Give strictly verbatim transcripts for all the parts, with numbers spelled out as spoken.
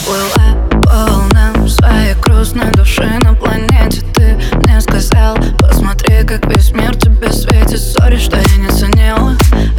поплыла волнам своей грустной души на планете. Ты мне сказал, посмотри, как весь мир тебе светит. Сори, что я не ценила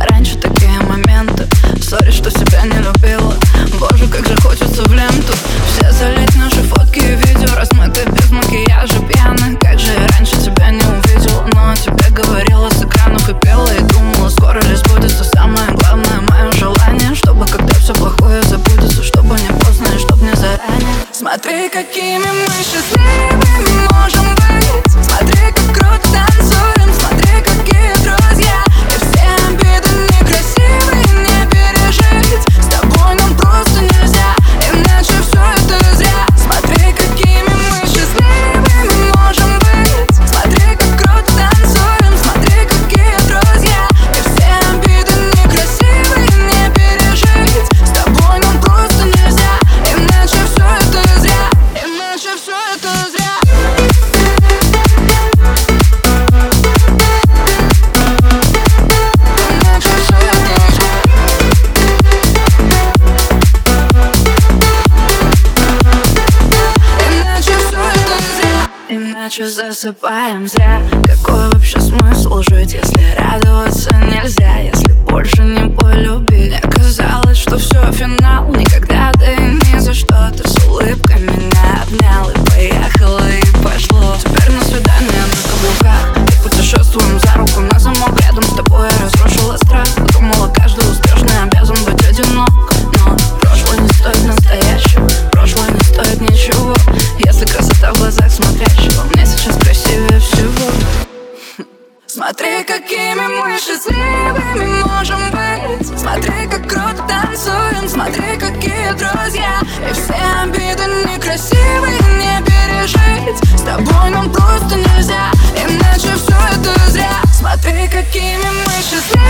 раньше такие моменты. Сори, что себя не любила. Боже, как же хочется в ленту все залить наши фотки и видео, размыты без макияжа, пьяных. Как же я раньше тебя не увидела, но о тебе говорила с экранов и пела, и думала, скоро ли сбудется самое главное мое желание, чтобы когда все плохое забудется, чтобы не поздно и чтоб не заранее. Смотри, какими мы счастливыми можем быть. Смотри, как круто танцуем. Смотри, какие друзья. И все обиды некрасивые не пережить. С тобой нам просто нельзя, иначе все это зря. Смотри, какими мы счастливыми можем быть. Смотри, как круто танцуем. Смотри, какие друзья. И все обиды некрасивые не пережить. С тобой нам просто нельзя, иначе все это зря. Иначе все это зря. Иначе засыпаем зря. Какой вообще смысл жить, если радоваться нельзя, если больше не полюбить? Оказалось, что все, финал, никогда, да и ни за что. Ты с улыбкой меня обнял, и поехало, и пошло. Теперь на свидание на каблуках и путешествуем за руку на замок. Рядом с тобой я разрушила страх, думала, каждый успешный обязан быть одинок. Но прошлое не стоит настоящего, прошлое не стоит ничего, если красота в глазах смотрящего мне сейчас красивее всего. Смотри, какими мы счастливыми можем быть. Смотри, как круто танцуем. Смотри, какие друзья. И все обиды некрасивые не пережить. С тобой нам просто нельзя, иначе все это зря. Смотри, какими мы счастливыми.